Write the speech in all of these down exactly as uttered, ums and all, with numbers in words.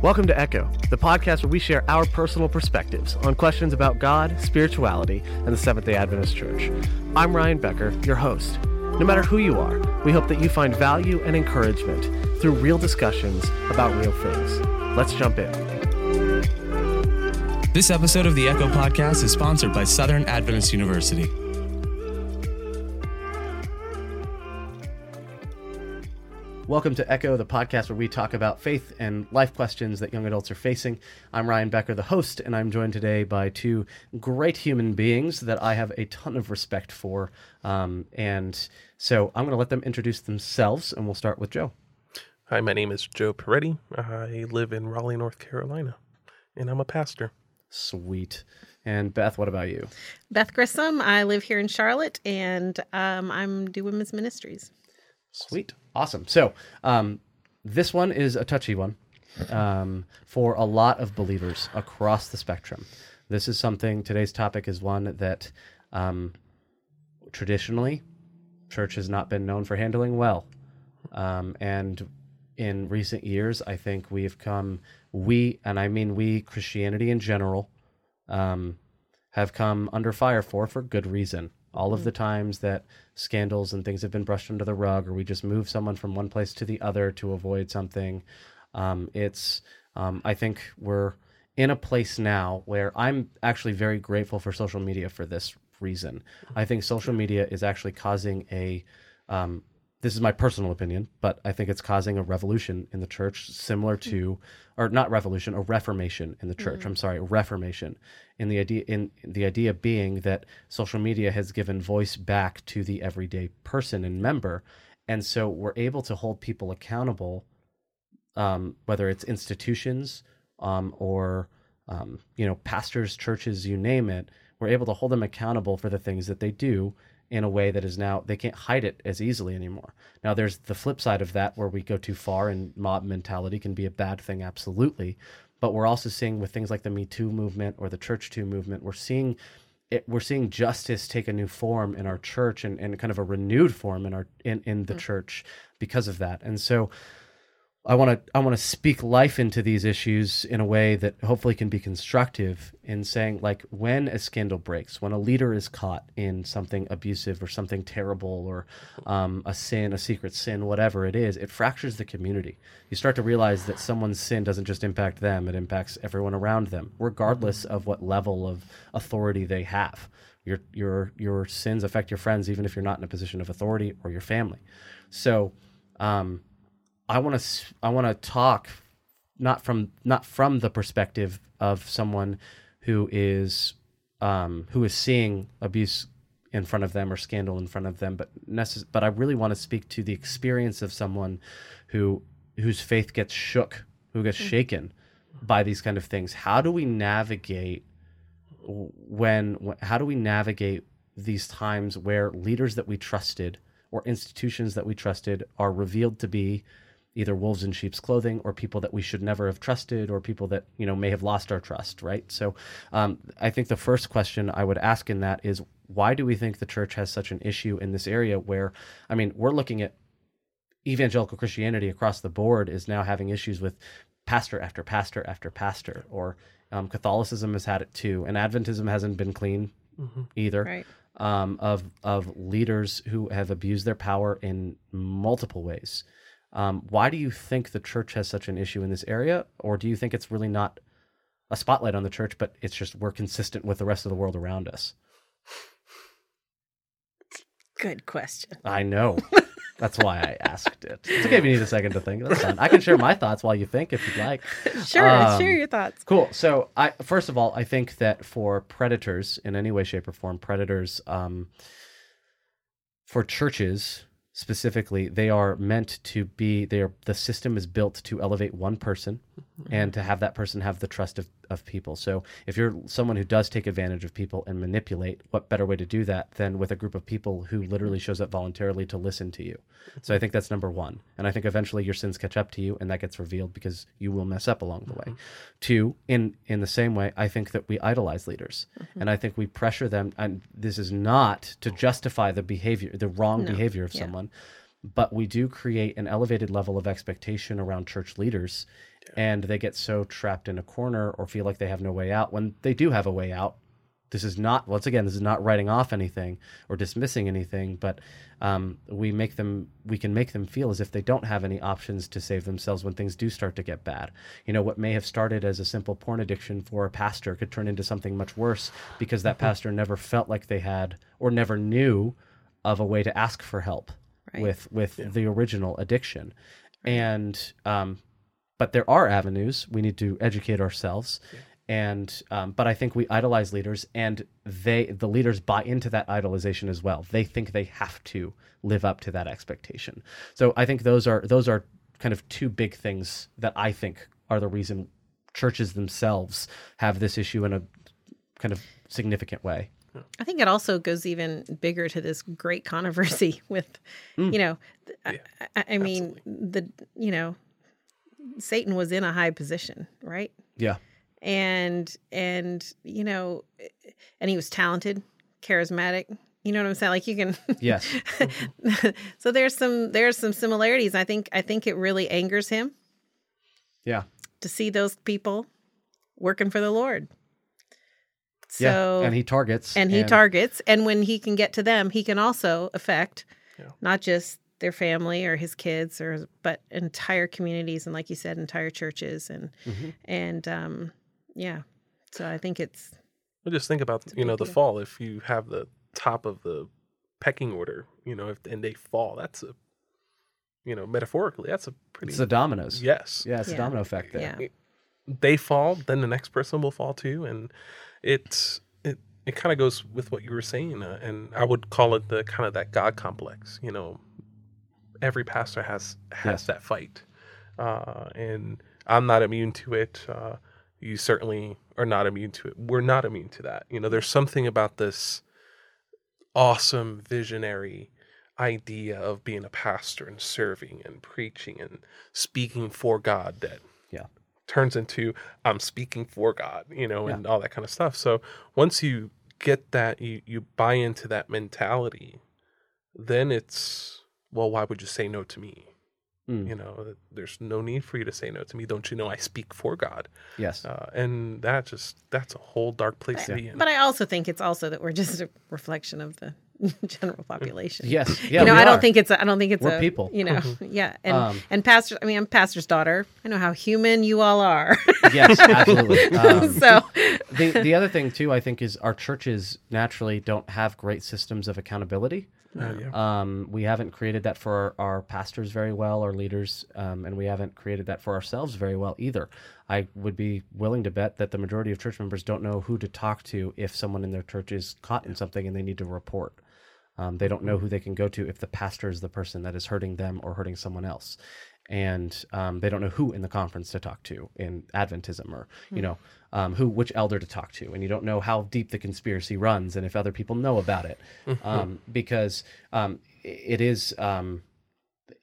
Welcome to Echo, the podcast where we share our personal perspectives on questions about God, spirituality, and the Seventh-day Adventist Church. I'm Ryan Becker, your host. No matter who you are, we hope that you find value and encouragement through real discussions about real things. Let's jump in. This episode of the Echo Podcast is sponsored by Southern Adventist University. Welcome to Echo, the podcast where we talk about faith and life questions that young adults are facing. I'm Ryan Becker, the host, and I'm joined today by two great human beings that I have a ton of respect for. Um, and so I'm going to let them introduce themselves, and we'll start with Joe. Hi, my name is Joe Peretti. I live in Raleigh, North Carolina, and I'm a pastor. Sweet. And Beth, what about you? Beth Grissom. I live here in Charlotte, and um, I'm do women's ministries. Sweet. Awesome. So um, this one is a touchy one um, for a lot of believers across the spectrum. This is something, today's topic is one that um, traditionally church has not been known for handling well. Um, and in recent years, I think we've come, we, and I mean we, Christianity in general, um, have come under fire for, for good reason. All of the times that scandals and things have been brushed under the rug, or we just move someone from one place to the other to avoid something. Um, it's, um, I think we're in a place now where I'm actually very grateful for social media for this reason. I think social media is actually causing a, um, this is my personal opinion, but I think it's causing a revolution in the church similar to, or not revolution, a reformation in the church. Mm-hmm. I'm sorry, a reformation in the idea, in the idea being that social media has given voice back to the everyday person and member. And so we're able to hold people accountable, um, whether it's institutions um, or, um, you know, pastors, churches, you name it, we're able to hold them accountable for the things that they do in a way that is now, they can't hide it as easily anymore. Now, there's the flip side of that where we go too far and mob mentality can be a bad thing, absolutely. But we're also seeing with things like the Me Too movement or the Church Too movement, we're seeing it, we're seeing justice take a new form in our church and, and kind of a renewed form in our in, in the mm-hmm. church because of that. And so I want to I want to speak life into these issues in a way that hopefully can be constructive in saying, like, when a scandal breaks, when a leader is caught in something abusive or something terrible or um, a sin, a secret sin, whatever it is, it fractures the community. You start to realize that someone's sin doesn't just impact them, it impacts everyone around them, regardless of what level of authority they have. Your your your sins affect your friends, even if you're not in a position of authority, or your family. So, um I want to I want to talk not from not from the perspective of someone who is um, who is seeing abuse in front of them or scandal in front of them, but necess- but I really want to speak to the experience of someone who whose faith gets shook, who gets mm-hmm. shaken by these kind of things. How do we navigate when? How do we navigate these times where leaders that we trusted or institutions that we trusted are revealed to be either wolves in sheep's clothing or people that we should never have trusted or people that, you know, may have lost our trust, right? So um, I think the first question I would ask in that is, why do we think the church has such an issue in this area where, I mean, we're looking at evangelical Christianity across the board is now having issues with pastor after pastor after pastor, or um, Catholicism has had it too, and Adventism hasn't been clean mm-hmm. either. Right. Um, of of leaders who have abused their power in multiple ways. Um, why do you think the church has such an issue in this area? Or do you think it's really not a spotlight on the church, but it's just we're consistent with the rest of the world around us? Good question. I know. That's why I asked it. It's okay if you need a second to think. That's fine. I can share my thoughts while you think if you'd like. Sure, um, share your thoughts. Cool. So I first of all, I think that for predators in any way, shape, or form, predators, um, for churches specifically, they are meant to be, they are, the system is built to elevate one person mm-hmm. and to have that person have the trust of, of people. So if you're someone who does take advantage of people and manipulate, what better way to do that than with a group of people who literally shows up voluntarily to listen to you? So I think that's number one. And I think eventually your sins catch up to you and that gets revealed because you will mess up along the mm-hmm. way. Two, in, in the same way, I think that we idolize leaders mm-hmm. and I think we pressure them. And this is not to justify the behavior, the wrong no. behavior of yeah. someone. But we do create an elevated level of expectation around church leaders Yeah. And they get so trapped in a corner or feel like they have no way out when they do have a way out. This is not, once again, this is not writing off anything or dismissing anything, but um, we make them, we can make them feel as if they don't have any options to save themselves when things do start to get bad. You know, what may have started as a simple porn addiction for a pastor could turn into something much worse because that pastor never felt like they had or never knew of a way to ask for help right. with, with yeah. the original addiction. Right. And, um, but there are avenues. We need to educate ourselves. Yeah. And, um, but I think we idolize leaders and they, the leaders buy into that idolization as well. They think they have to live up to that expectation. So I think those are, those are kind of two big things that I think are the reason churches themselves have this issue in a kind of significant way. I think it also goes even bigger to this great controversy with, mm. you know, yeah, I, I mean, the, you know, Satan was in a high position, right? Yeah. And, and, you know, and he was talented, charismatic, you know what I'm saying? Like you can, yes. So there's some, there's some similarities. I think, I think it really angers him. Yeah. To see those people working for the Lord. So, yeah. And he targets. And he and... targets. And when he can get to them, he can also affect yeah. not just their family or his kids or, but entire communities. And like you said, entire churches and, mm-hmm. and, um, yeah. So I think it's... Well, just think about, you know, the fall. If you have the top of the pecking order, you know, if, and they fall, that's a, you know, metaphorically, that's a pretty... It's the dominoes. Yes. Yeah, it's yeah. a domino effect there. Yeah. They fall, then the next person will fall too. And it's, it, it kind of goes with what you were saying. Uh, and I would call it the kind of that God complex, you know. Every pastor has has yes. that fight. Uh, and I'm not immune to it. Uh, you certainly are not immune to it. We're not immune to that. You know, there's something about this awesome visionary idea of being a pastor and serving and preaching and speaking for God that yeah. turns into I'm speaking for God, you know, yeah. and all that kind of stuff. So once you get that, you, you buy into that mentality, then it's... Well, why would you say no to me? Mm. You know, there's no need for you to say no to me. Don't you know I speak for God? Yes. Uh, and that just, that's a whole dark place but, to be in. But I also think it's also that we're just a reflection of the general population. Yes. Yeah, you know, I don't, think it's a, I don't think it's we're a, people. You know, mm-hmm. yeah. And, um, and pastors, I mean, I'm pastor's daughter. I know how human you all are. Yes, absolutely. Um, so the, the other thing too, I think is our churches naturally don't have great systems of accountability. Uh, yeah. Um, we haven't created that for our, our pastors very well, our leaders, um, and we haven't created that for ourselves very well either. I would be willing to bet that the majority of church members don't know who to talk to if someone in their church is caught in something and they need to report. Um, they don't know who they can go to if the pastor is the person that is hurting them or hurting someone else. And um, they don't know who in the conference to talk to in Adventism or, mm-hmm. you know, um, who which elder to talk to. And you don't know how deep the conspiracy runs and if other people know about it. Mm-hmm. Um, because um, it is, um,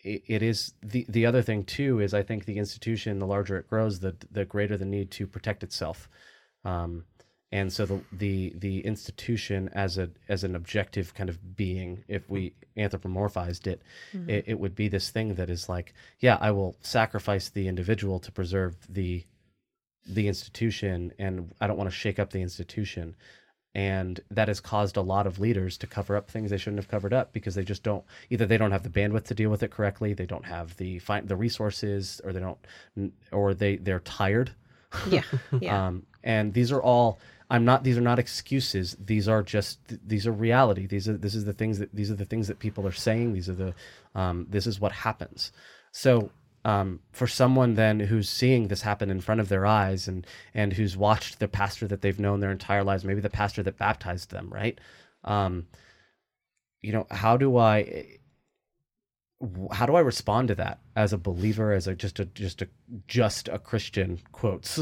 it, it is the, the other thing, too, is I think the institution, the larger it grows, the the greater the need to protect itself. Um, and so the, the the institution as a as an objective kind of being, if we anthropomorphized it, mm-hmm. it, it would be this thing that is like, yeah, I will sacrifice the individual to preserve the the institution, and I don't want to shake up the institution. And that has caused a lot of leaders to cover up things they shouldn't have covered up because they just don't, either they don't have the bandwidth to deal with it correctly, they don't have the fi- the resources, or they don't, or they they're tired. Yeah, yeah. um, and these are all. I'm not. These are not excuses. These are just. These are reality. These are. This is the things that. These are the things that people are saying. These are the. Um, this is what happens. So, um, for someone then who's seeing this happen in front of their eyes and and who's watched the pastor that they've known their entire lives, maybe the pastor that baptized them, right? Um, you know, how do I? How do I respond to that as a believer, as a just a just a just a Christian, quotes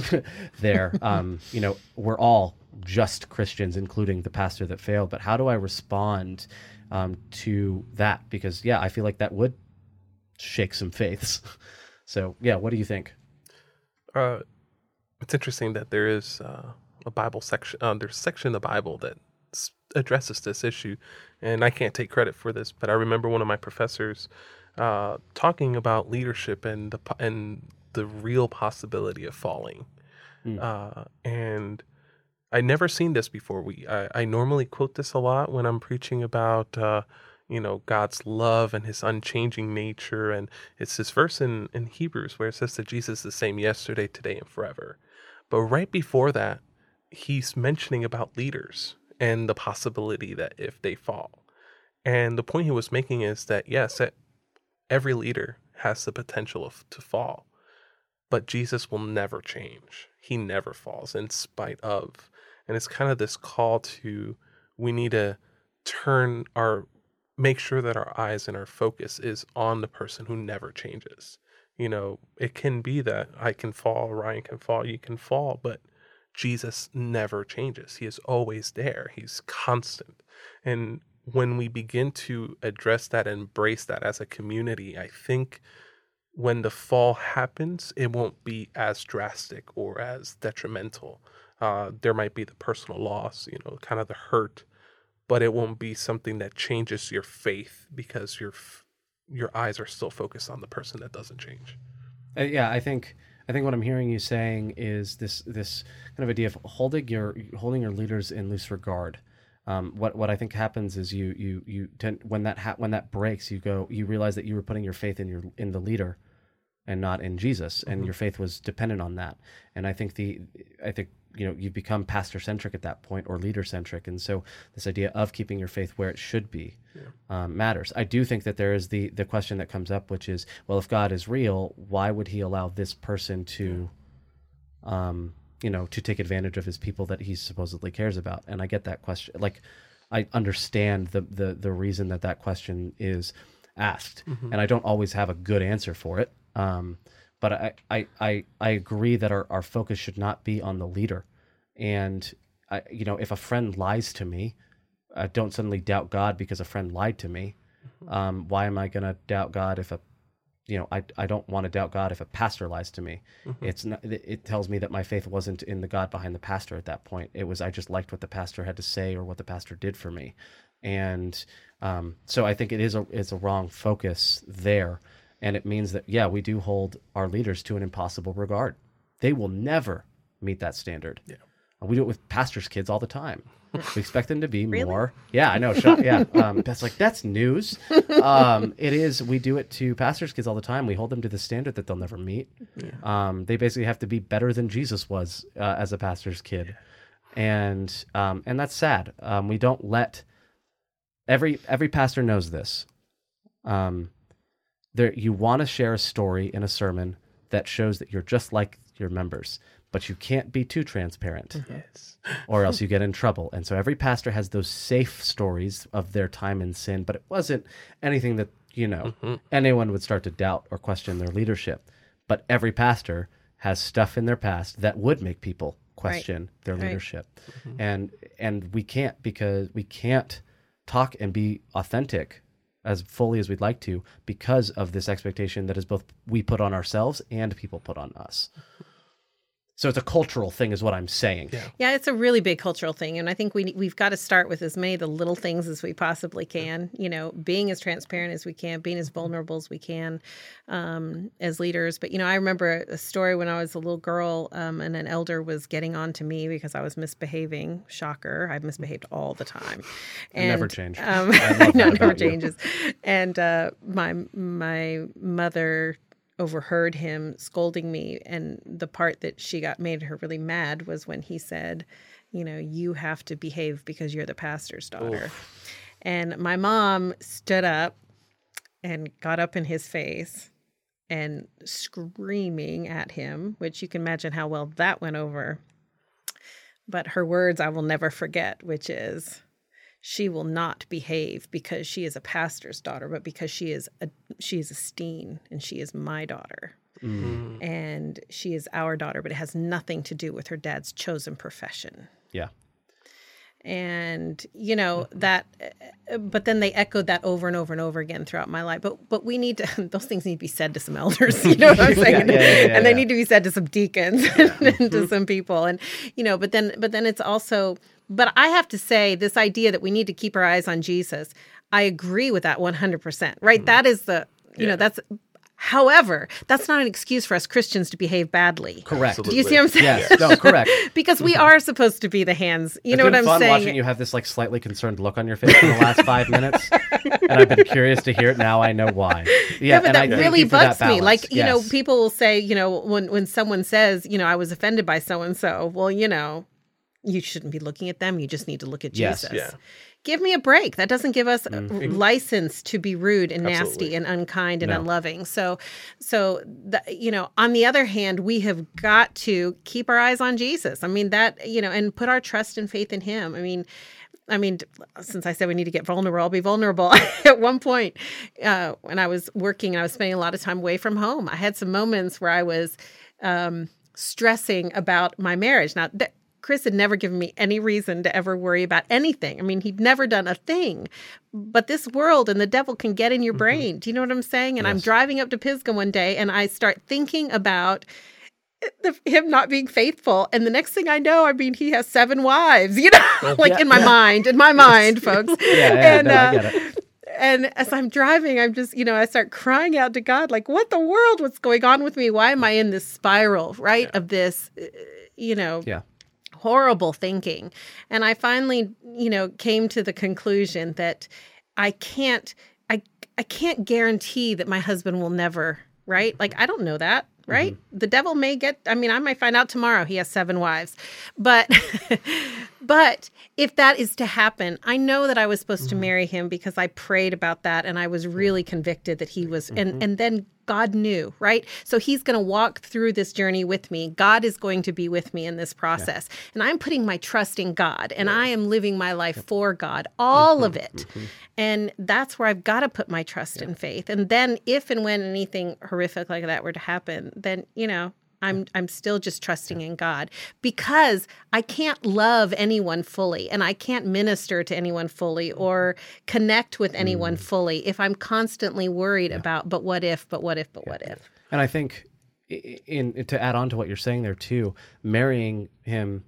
there? Um, you know, we're all just Christians, including the pastor that failed. But how do I respond um, to that? Because yeah, I feel like that would shake some faiths. So yeah, what do you think? Uh, it's interesting that there is uh, a Bible section. Uh, there's a section in the Bible that addresses this issue, and I can't take credit for this, but I remember one of my professors uh, talking about leadership and the, and the real possibility of falling. Mm. Uh, and I'd never seen this before. We I, I normally quote this a lot when I'm preaching about, uh, you know, God's love and his unchanging nature. And it's this verse in, in Hebrews where it says that Jesus is the same yesterday, today, and forever. But right before that, he's mentioning about leaders and the possibility that if they fall. And the point he was making is that, yes, that every leader has the potential of, to fall, but Jesus will never change. He never falls in spite of. And it's kind of this call to, we need to turn our, make sure that our eyes and our focus is on the person who never changes. You know, it can be that I can fall, Ryan can fall, you can fall, but Jesus never changes. He is always there. He's constant. And when we begin to address that, embrace that as a community, I think when the fall happens, it won't be as drastic or as detrimental. Uh, there might be the personal loss, you know, kind of the hurt, but it won't be something that changes your faith because your your eyes are still focused on the person that doesn't change. Uh, yeah, I think I think what I'm hearing you saying is this this kind of idea of holding your holding your leaders in loose regard. Um, what what I think happens is you you you tend, when that ha- when that breaks, you go you realize that you were putting your faith in your in the leader, and not in Jesus, and mm-hmm. your faith was dependent on that. And I think the I think you know you've become pastor centric at that point, or leader centric, and so this idea of keeping your faith where it should be yeah. um, matters. I do think that there is the the question that comes up, which is, well, if God is real, why would He allow this person to, yeah. um. you know, to take advantage of his people that he supposedly cares about? And I get that question. Like, I understand the the, the reason that that question is asked, mm-hmm. and I don't always have a good answer for it. Um, but I, I I I agree that our, our focus should not be on the leader. And, I, you know, if a friend lies to me, I don't suddenly doubt God because a friend lied to me. Mm-hmm. Um, why am I going to doubt God if a You know, I I don't want to doubt God if a pastor lies to me. Mm-hmm. It's not, it tells me that my faith wasn't in the God behind the pastor at that point. It was, I just liked what the pastor had to say or what the pastor did for me. And um, so I think it is a it's a wrong focus there. And it means that, yeah, we do hold our leaders to an impossible regard. They will never meet that standard. Yeah. We do it with pastors' kids all the time. We expect them to be really? more. Yeah, I know. Shock, yeah. Um, that's like, that's news. Um, it is. We do it to pastors' kids all the time. We hold them to the standard that they'll never meet. Yeah. Um, they basically have to be better than Jesus was uh, as a pastor's kid. Yeah. And um, and that's sad. Um, we don't let, every every pastor knows this. Um, there, you want to share a story in a sermon that shows that you're just like your members, but you can't be too transparent, yes. or else you get in trouble. And so every pastor has those safe stories of their time in sin, but it wasn't anything that, you know, mm-hmm. anyone would start to doubt or question their leadership. But every pastor has stuff in their past that would make people question right. their right. leadership. Mm-hmm. And and we can't, because we can't talk and be authentic as fully as we'd like to, because of this expectation that is both we put on ourselves and people put on us. So it's a cultural thing is what I'm saying. Yeah, yeah, it's a really big cultural thing. And I think we, we've got to start with as many of the little things as we possibly can, you know, being as transparent as we can, being as vulnerable as we can um, as leaders. But, you know, I remember a story when I was a little girl um, and an elder was getting on to me because I was misbehaving. Shocker. I've misbehaved all the time. And, never change. Um, I no, never changes. You. And uh, my my mother overheard him scolding me, and the part that she got made her really mad was when he said, you know, you have to behave because you're the pastor's daughter. Oof. And my mom stood up and got up in his face and screaming at him, which you can imagine how well that went over. But her words I will never forget, which is, she will not behave because she is a pastor's daughter, but because she is a she is a steen and she is my daughter. Mm-hmm. And she is our daughter, but it has nothing to do with her dad's chosen profession. Yeah. And, you know, mm-hmm. that, but then they echoed that over and over and over again throughout my life. But but we need to, those things need to be said to some elders, you know what I'm saying? yeah, yeah, yeah, yeah, and they yeah. need to be said to some deacons yeah. and to some people. And, you know, but then but then it's also, but I have to say, this idea that we need to keep our eyes on Jesus, I agree with that one hundred percent, right? Mm-hmm. That is the, you yeah. know, that's However, that's not an excuse for us Christians to behave badly. Correct. Absolutely. Do you see what I'm saying? Yes. No, correct. Because we are supposed to be the hands. You it's know what I'm saying? It's been fun watching you have this like slightly concerned look on your face in the last five minutes. And I've been curious to hear it. Now I know why. Yeah, yeah but and that I really bugs that me. Like, you yes. know, people will say, you know, when, when someone says, you know, I was offended by so-and-so, well, you know, you shouldn't be looking at them. You just need to look at yes. Jesus. Yeah. Give me a break. That doesn't give us mm-hmm. license to be rude and Absolutely. nasty and unkind and no. unloving. So, so the, you know, on the other hand, we have got to keep our eyes on Jesus. I mean, that, you know, and put our trust and faith in him. I mean, I mean, since I said we need to get vulnerable, I'll be vulnerable. At one point, uh, when I was working, I was spending a lot of time away from home. I had some moments where I was um, stressing about my marriage. Now, th- Chris had never given me any reason to ever worry about anything. I mean, he'd never done a thing. But this world and the devil can get in your mm-hmm. brain. Do you know what I'm saying? And yes. I'm driving up to Pisgah one day, and I start thinking about the, him not being faithful. And the next thing I know, I mean, he has seven wives, you know, well, like yeah, in my yeah. mind, in my mind, folks. Yeah, yeah, and, no, uh, I get it. And as I'm driving, I'm just, you know, I start crying out to God, like, what the world? What's going on with me? Why am I in this spiral, right, yeah. of this, you know, yeah. horrible thinking. And I finally, you know, came to the conclusion that I can't, I I can't guarantee that my husband will never, right? Like, I don't know that, right? Mm-hmm. The devil may get, I mean, I might find out tomorrow he has seven wives. But, but if that is to happen, I know that I was supposed mm-hmm. to marry him because I prayed about that and I was really convicted that he was, mm-hmm. and, and then God knew, right? So he's going to walk through this journey with me. God is going to be with me in this process. Yeah. And I'm putting my trust in God, and yeah. I am living my life yeah. for God, all mm-hmm. of it. Mm-hmm. And that's where I've got to put my trust yeah. and faith. And then if and when anything horrific like that were to happen, then, you know, I'm I'm still just trusting in God, because I can't love anyone fully, and I can't minister to anyone fully or connect with anyone mm. fully if I'm constantly worried yeah. about, but what if, but what if, but yeah. what if. And I think in, in to add on to what you're saying there too, marrying him,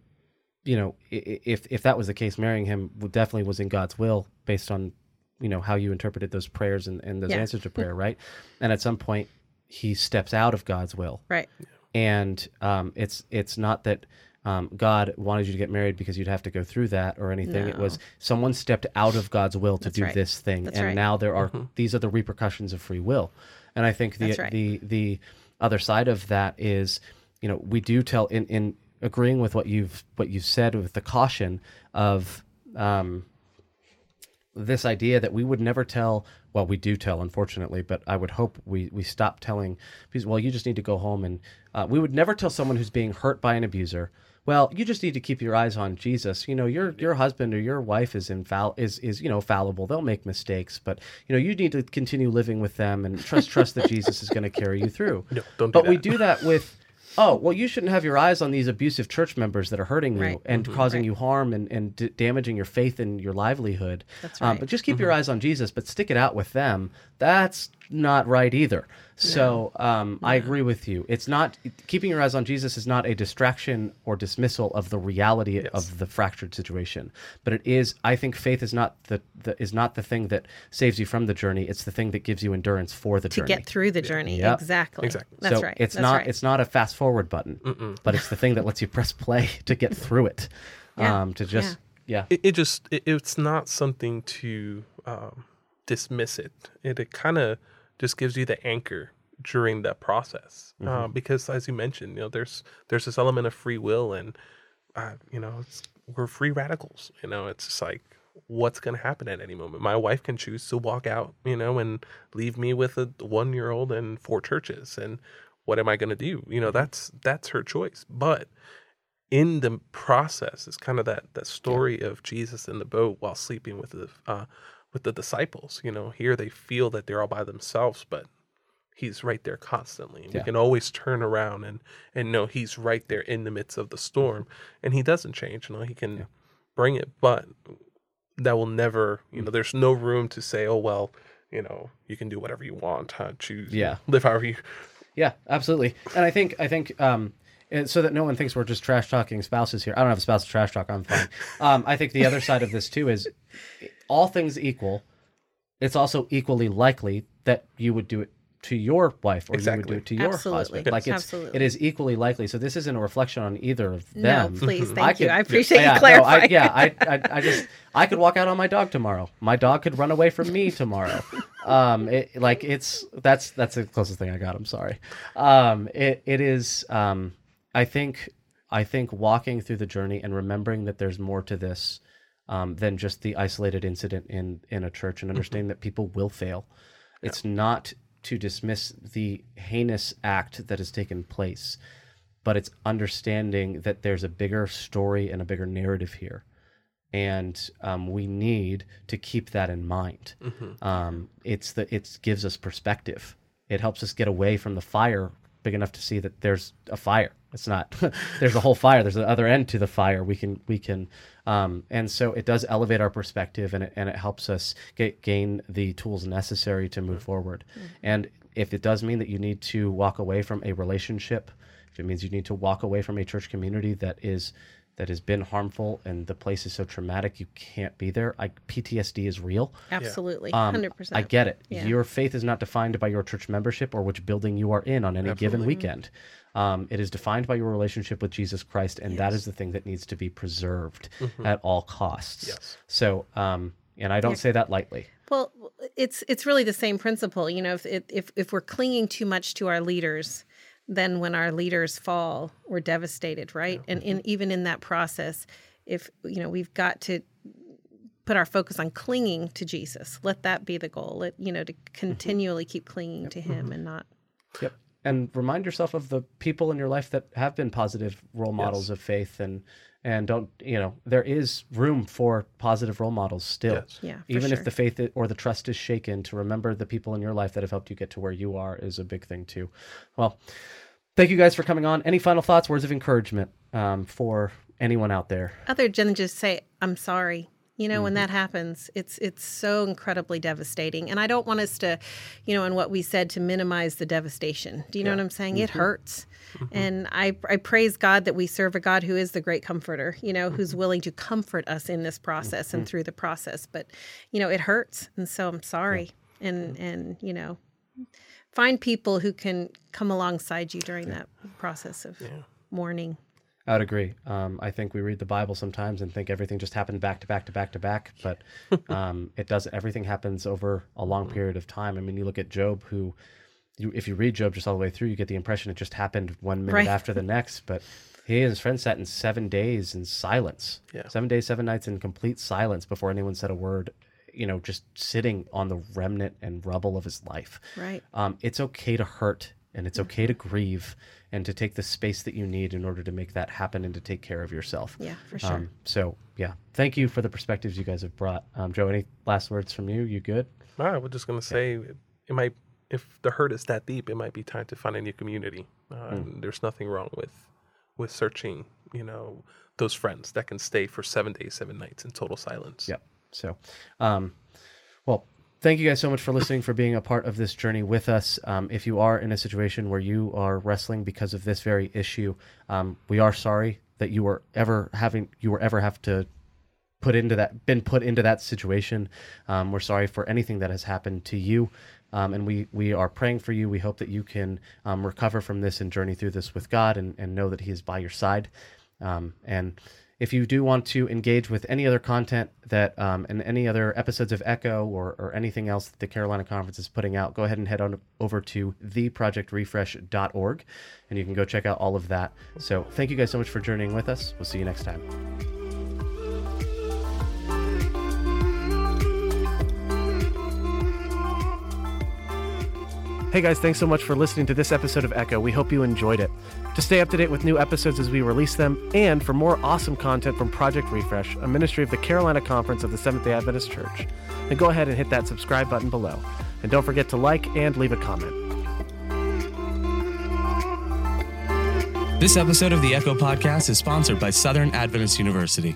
you know, if if that was the case, marrying him definitely was in God's will based on, you know, how you interpreted those prayers and, and those yeah. answers to prayer, right? And at some point, he steps out of God's will. Right. And um, it's it's not that um, God wanted you to get married because you'd have to go through that or anything. No. It was someone stepped out of God's will to That's do right. this thing, That's and right. now there are mm-hmm. these are the repercussions of free will. And I think the right. the the other side of that is, you know, we do tell in, in agreeing with what you've what you said with the caution of um, this idea that we would never tell. Well, we do tell, unfortunately, but I would hope we, we stop telling because, well, you just need to go home. And uh, we would never tell someone who's being hurt by an abuser, well, you just need to keep your eyes on Jesus. You know, your your husband or your wife is infall is, is you know, fallible. They'll make mistakes, but, you know, you need to continue living with them and trust trust that Jesus is going to carry you through. No, don't do but that. We do that with, oh, well, you shouldn't have your eyes on these abusive church members that are hurting you right. and mm-hmm. causing right. you harm and, and d- damaging your faith and your livelihood. That's right. Um, but just keep mm-hmm. your eyes on Jesus, but stick it out with them. That's not right either. So um, yeah. I agree with you. It's not keeping your eyes on Jesus is not a distraction or dismissal of the reality yes. of the fractured situation, but it is. I think faith is not the, the is not the thing that saves you from the journey. It's the thing that gives you endurance for the to journey to get through the journey. Yeah. Yep. Exactly. Exactly. That's so right. It's That's not. Right. It's not a fast forward button, Mm-mm. but it's the thing that lets you press play to get through it. Yeah. Um, to just yeah. yeah. It, it just it, it's not something to um, dismiss it. It, it kind of just gives you the anchor during that process. Mm-hmm. Uh, because as you mentioned, you know, there's, there's this element of free will and, uh, you know, it's, we're free radicals, you know, it's just like, what's going to happen at any moment? My wife can choose to walk out, you know, and leave me with a one-year-old and four churches. And what am I going to do? You know, that's, that's her choice. But in the process, it's kind of that, that story yeah. of Jesus in the boat while sleeping with the, uh, with the disciples, you know, here they feel that they're all by themselves, but he's right there constantly. Yeah. We can always turn around and, and know he's right there in the midst of the storm, and he doesn't change. You know, he can yeah. bring it, but that will never, you know, there's no room to say, oh, well, you know, you can do whatever you want, huh? Choose, yeah. live however you. Yeah, absolutely. And I think, I think, um, and so that no one thinks we're just trash talking spouses here. I don't have a spouse to trash talk. I'm fine. Um, I think the other side of this too is all things equal. It's also equally likely that you would do it to your wife, or exactly. you would do to your Absolutely. husband. Like it's, Absolutely. It is equally likely. So this isn't a reflection on either of them. No, please, thank I you. Could, I appreciate yeah, you clarifying. No, I, yeah, I, I, I just, I could walk out on my dog tomorrow. My dog could run away from me tomorrow. Um, it, like it's, that's, that's the closest thing I got. I'm sorry. Um, it, it is, um, I think, I think walking through the journey and remembering that there's more to this um, than just the isolated incident in, in a church, and understanding that people will fail. Yeah. It's not to dismiss the heinous act that has taken place, but it's understanding that there's a bigger story and a bigger narrative here. And um, we need to keep that in mind. Mm-hmm. Um, it's the, it gives us perspective. It helps us get away from the fire big enough to see that there's a fire. It's not, there's a whole fire. There's the other end to the fire. We can, we can, um, and so it does elevate our perspective, and it, and it helps us get, gain the tools necessary to move forward. Mm-hmm. And if it does mean that you need to walk away from a relationship, if it means you need to walk away from a church community that is, that has been harmful, and the place is so traumatic you can't be there. I, P T S D is real. Absolutely, um, one hundred percent. I get it. Yeah. Your faith is not defined by your church membership or which building you are in on any Absolutely. given weekend. Um, it is defined by your relationship with Jesus Christ, and yes. that is the thing that needs to be preserved mm-hmm. at all costs. Yes. So, um, and I don't yeah. say that lightly. Well, it's it's really the same principle. You know, if if if we're clinging too much to our leaders, then when our leaders fall, we're devastated, right? Yeah. And in, even in that process, if, you know, we've got to put our focus on clinging to Jesus. Let that be the goal, Let, you know, to continually mm-hmm. keep clinging yep. to him mm-hmm. and not. Yep. And remind yourself of the people in your life that have been positive role models yes. of faith, and and don't, you know, there is room for positive role models still. Yes. Yeah, even sure. if the faith or the trust is shaken, to remember the people in your life that have helped you get to where you are is a big thing too. Well, thank you guys for coming on. Any final thoughts, words of encouragement um, for anyone out there? Other than just say, I'm sorry. You know, mm-hmm. when that happens, it's it's so incredibly devastating. And I don't want us to, you know, in what we said, to minimize the devastation. Do you yeah. know what I'm saying? Mm-hmm. It hurts. Mm-hmm. And I, I praise God that we serve a God who is the great comforter, you know, mm-hmm. who's willing to comfort us in this process mm-hmm. and through the process. But, you know, it hurts. And so I'm sorry. Yeah. And, and, you know, find people who can come alongside you during yeah. that process of yeah. mourning. I would agree. Um, I think we read the Bible sometimes and think everything just happened back to back to back to back, but um, it does. Everything happens over a long period of time. I mean, you look at Job, who, you, if you read Job just all the way through, you get the impression it just happened one minute right. after the next, but he and his friend sat in seven days in silence, yeah. seven days, seven nights in complete silence before anyone said a word, you know, just sitting on the remnant and rubble of his life. Right. Um, it's okay to hurt, and it's okay to grieve, and to take the space that you need in order to make that happen and to take care of yourself. Yeah, for sure. Um, so, yeah. Thank you for the perspectives you guys have brought. Um, Joe, any last words from you? You good? All right. We're just going to say it might, if the hurt is that deep, it might be time to find a new community. Um, mm. There's nothing wrong with with searching, you know, those friends that can stay for seven days, seven nights in total silence. Yeah. So, um, well, thank you guys so much for listening, for being a part of this journey with us. Um, if you are in a situation where you are wrestling because of this very issue, um, we are sorry that you were ever having, you were ever have to put into that, been put into that situation. Um, we're sorry for anything that has happened to you. Um, and we, we are praying for you. We hope that you can um, recover from this and journey through this with God, and, and know that he is by your side. Um, and If you do want to engage with any other content that um, and any other episodes of Echo or, or anything else that the Carolina Conference is putting out, go ahead and head on over to the project refresh dot org, and you can go check out all of that. So thank you guys so much for journeying with us. We'll see you next time. Hey guys, thanks so much for listening to this episode of Echo. We hope you enjoyed it. To stay up to date with new episodes as we release them, and for more awesome content from Project Refresh, a ministry of the Carolina Conference of the Seventh-day Adventist Church, then go ahead and hit that subscribe button below. And don't forget to like and leave a comment. This episode of the Echo Podcast is sponsored by Southern Adventist University.